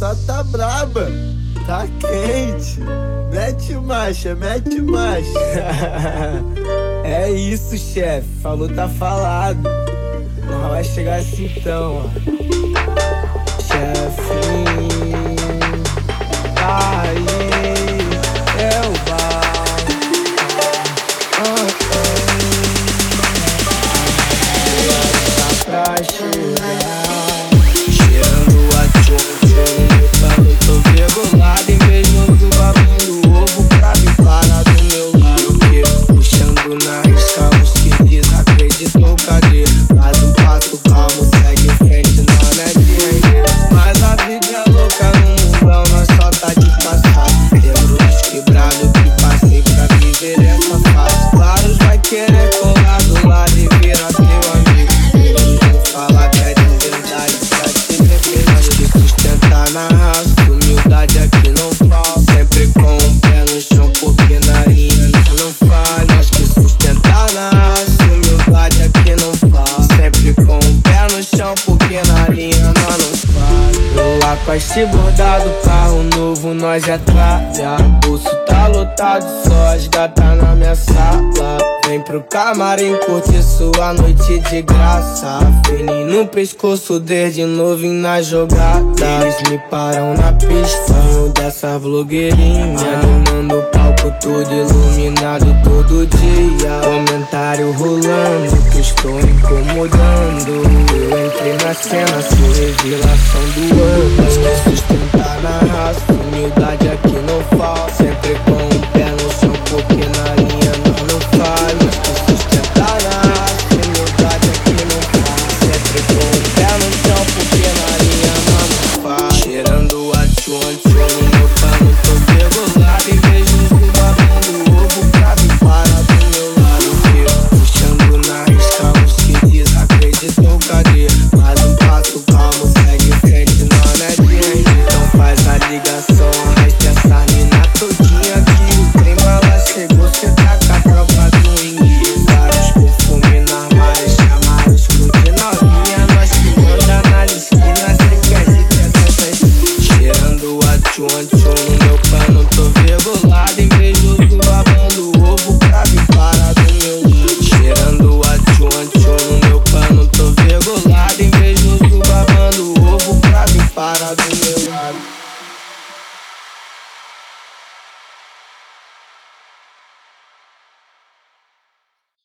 moçada tá braba, tá quente. Mete marcha, mete marcha. É isso, chefe, falou tá falado. Mas vai chegar assim então, ó. Chefinho, tá aí. Apache bordado, carro novo, nós já traga. Bolso tá lotado, só as gatas na minha sala. Vem pro camarim curtir sua noite de graça. Fini no pescoço, desde novinho na jogada. Eles me param na pista dessa blogueirinha, animando o palco todo iluminado todo dia. Comentário rolando que estou incomodando. Eu entrei na cena, sou revelação do ano. Sustentar na raça, humildade aqui não falta. Sempre com